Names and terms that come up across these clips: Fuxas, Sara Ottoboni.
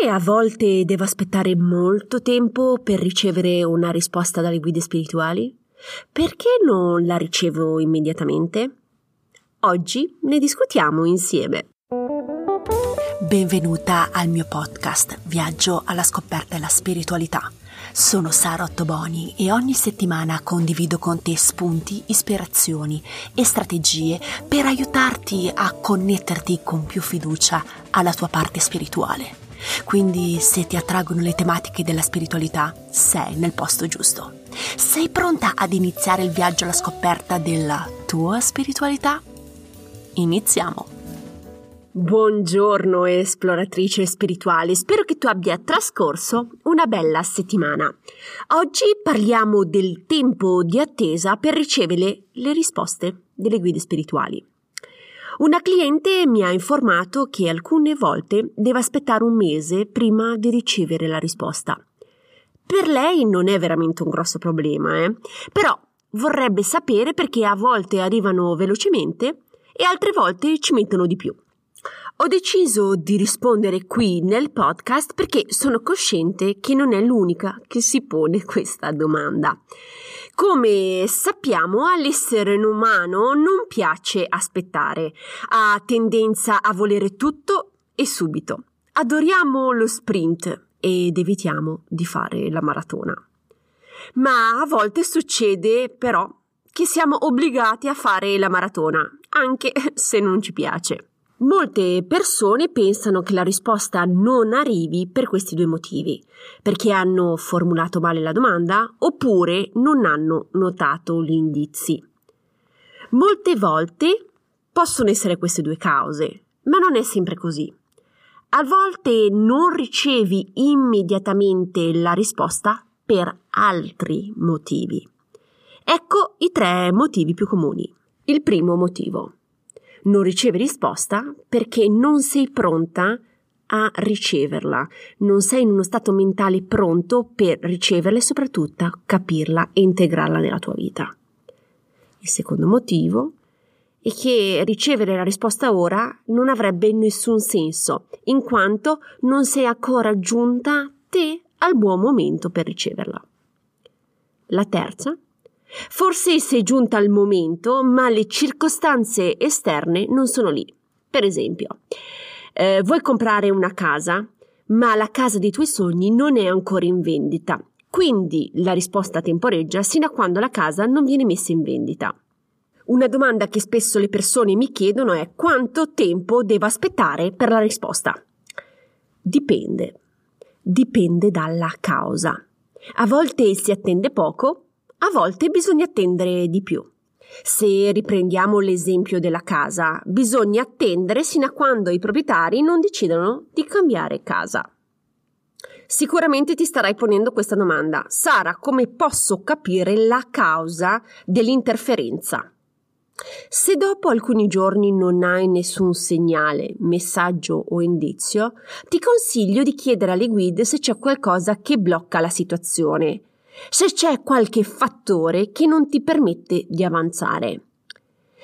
Perché a volte devo aspettare molto tempo per ricevere una risposta dalle guide spirituali? Perché non la ricevo immediatamente? Oggi ne discutiamo insieme. Benvenuta al mio podcast Viaggio alla scoperta della spiritualità. Sono Sara Ottoboni e ogni settimana condivido con te spunti, ispirazioni e strategie per aiutarti a connetterti con più fiducia alla tua parte spirituale. Quindi se ti attraggono le tematiche della spiritualità, sei nel posto giusto. Sei pronta ad iniziare il viaggio alla scoperta della tua spiritualità? Iniziamo! Buongiorno esploratrice spirituale, spero che tu abbia trascorso una bella settimana. Oggi parliamo del tempo di attesa per ricevere le risposte delle guide spirituali. Una cliente mi ha informato che alcune volte deve aspettare 1 mese prima di ricevere la risposta. Per lei non è veramente un grosso problema, però vorrebbe sapere perché a volte arrivano velocemente e altre volte ci mettono di più. Ho deciso di rispondere qui nel podcast perché sono cosciente che non è l'unica che si pone questa domanda. Come sappiamo, all'essere umano non piace aspettare, ha tendenza a volere tutto e subito. Adoriamo lo sprint ed evitiamo di fare la maratona. Ma a volte succede però che siamo obbligati a fare la maratona, anche se non ci piace. Molte persone pensano che la risposta non arrivi per questi 2 motivi, perché hanno formulato male la domanda oppure non hanno notato gli indizi. Molte volte possono essere queste 2 cause, ma non è sempre così. A volte non ricevi immediatamente la risposta per altri motivi. Ecco i 3 motivi più comuni. Il primo motivo: non ricevi risposta perché non sei pronta a riceverla, non sei in uno stato mentale pronto per riceverla e soprattutto capirla e integrarla nella tua vita. Il secondo motivo è che ricevere la risposta ora non avrebbe nessun senso, in quanto non sei ancora giunta te al buon momento per riceverla. La terza: forse sei giunta al momento, ma le circostanze esterne non sono lì. Per esempio, vuoi comprare una casa, ma la casa dei tuoi sogni non è ancora in vendita. Quindi la risposta temporeggia sino a quando la casa non viene messa in vendita. Una domanda che spesso le persone mi chiedono è: quanto tempo devo aspettare per la risposta? Dipende dalla causa. A volte si attende poco, a volte bisogna attendere di più. Se riprendiamo l'esempio della casa, bisogna attendere sino a quando i proprietari non decidono di cambiare casa. Sicuramente ti starai ponendo questa domanda: Sara, come posso capire la causa dell'interferenza? Se dopo alcuni giorni non hai nessun segnale, messaggio o indizio, ti consiglio di chiedere alle guide se c'è qualcosa che blocca la situazione. Se c'è qualche fattore che non ti permette di avanzare.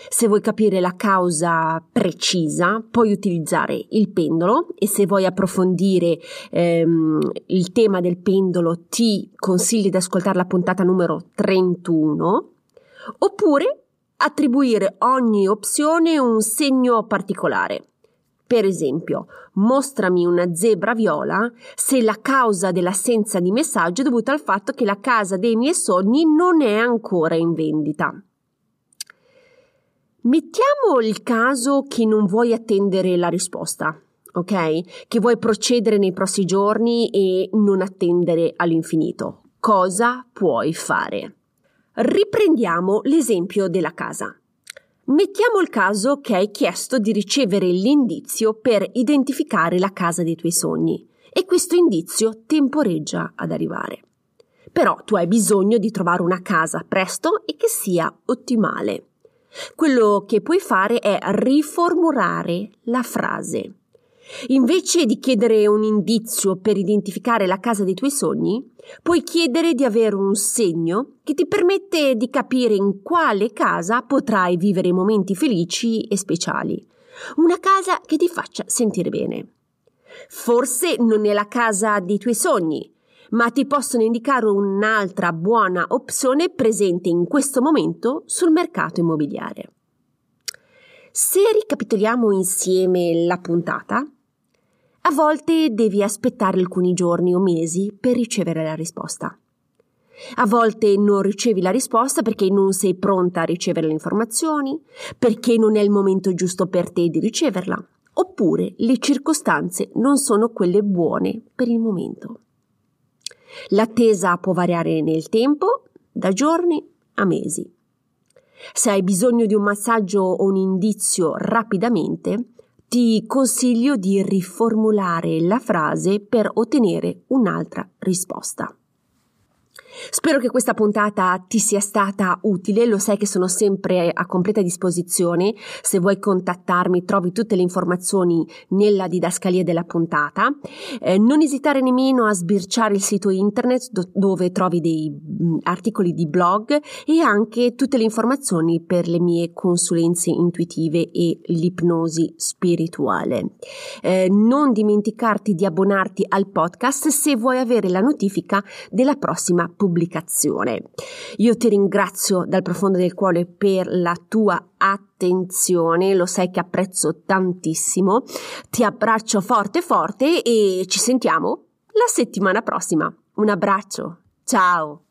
Se vuoi capire la causa precisa, puoi utilizzare il pendolo e se vuoi approfondire il tema del pendolo ti consiglio di ascoltare la puntata numero 31, oppure attribuire ogni opzione un segno particolare. Per esempio, mostrami una zebra viola se la causa dell'assenza di messaggio è dovuta al fatto che la casa dei miei sogni non è ancora in vendita. Mettiamo il caso che non vuoi attendere la risposta, ok? Che vuoi procedere nei prossimi giorni e non attendere all'infinito. Cosa puoi fare? Riprendiamo l'esempio della casa. Mettiamo il caso che hai chiesto di ricevere l'indizio per identificare la casa dei tuoi sogni e questo indizio temporeggia ad arrivare. Però tu hai bisogno di trovare una casa presto e che sia ottimale. Quello che puoi fare è riformulare la frase. Invece di chiedere un indizio per identificare la casa dei tuoi sogni, puoi chiedere di avere un segno che ti permette di capire in quale casa potrai vivere momenti felici e speciali. Una casa che ti faccia sentire bene. Forse non è la casa dei tuoi sogni, ma ti possono indicare un'altra buona opzione presente in questo momento sul mercato immobiliare. Se ricapitoliamo insieme la puntata, a volte devi aspettare alcuni giorni o mesi per ricevere la risposta. A volte non ricevi la risposta perché non sei pronta a ricevere le informazioni, perché non è il momento giusto per te di riceverla, oppure le circostanze non sono quelle buone per il momento. L'attesa può variare nel tempo, da giorni a mesi. Se hai bisogno di un massaggio o un indizio rapidamente, ti consiglio di riformulare la frase per ottenere un'altra risposta. Spero che questa puntata ti sia stata utile, lo sai che sono sempre a completa disposizione, se vuoi contattarmi trovi tutte le informazioni nella didascalia della puntata, non esitare nemmeno a sbirciare il sito internet dove trovi dei articoli di blog e anche tutte le informazioni per le mie consulenze intuitive e l'ipnosi spirituale. Non dimenticarti di abbonarti al podcast se vuoi avere la notifica della prossima pubblicazione. Io ti ringrazio dal profondo del cuore per la tua attenzione, lo sai che apprezzo tantissimo, ti abbraccio forte forte e ci sentiamo la settimana prossima. Un abbraccio, ciao!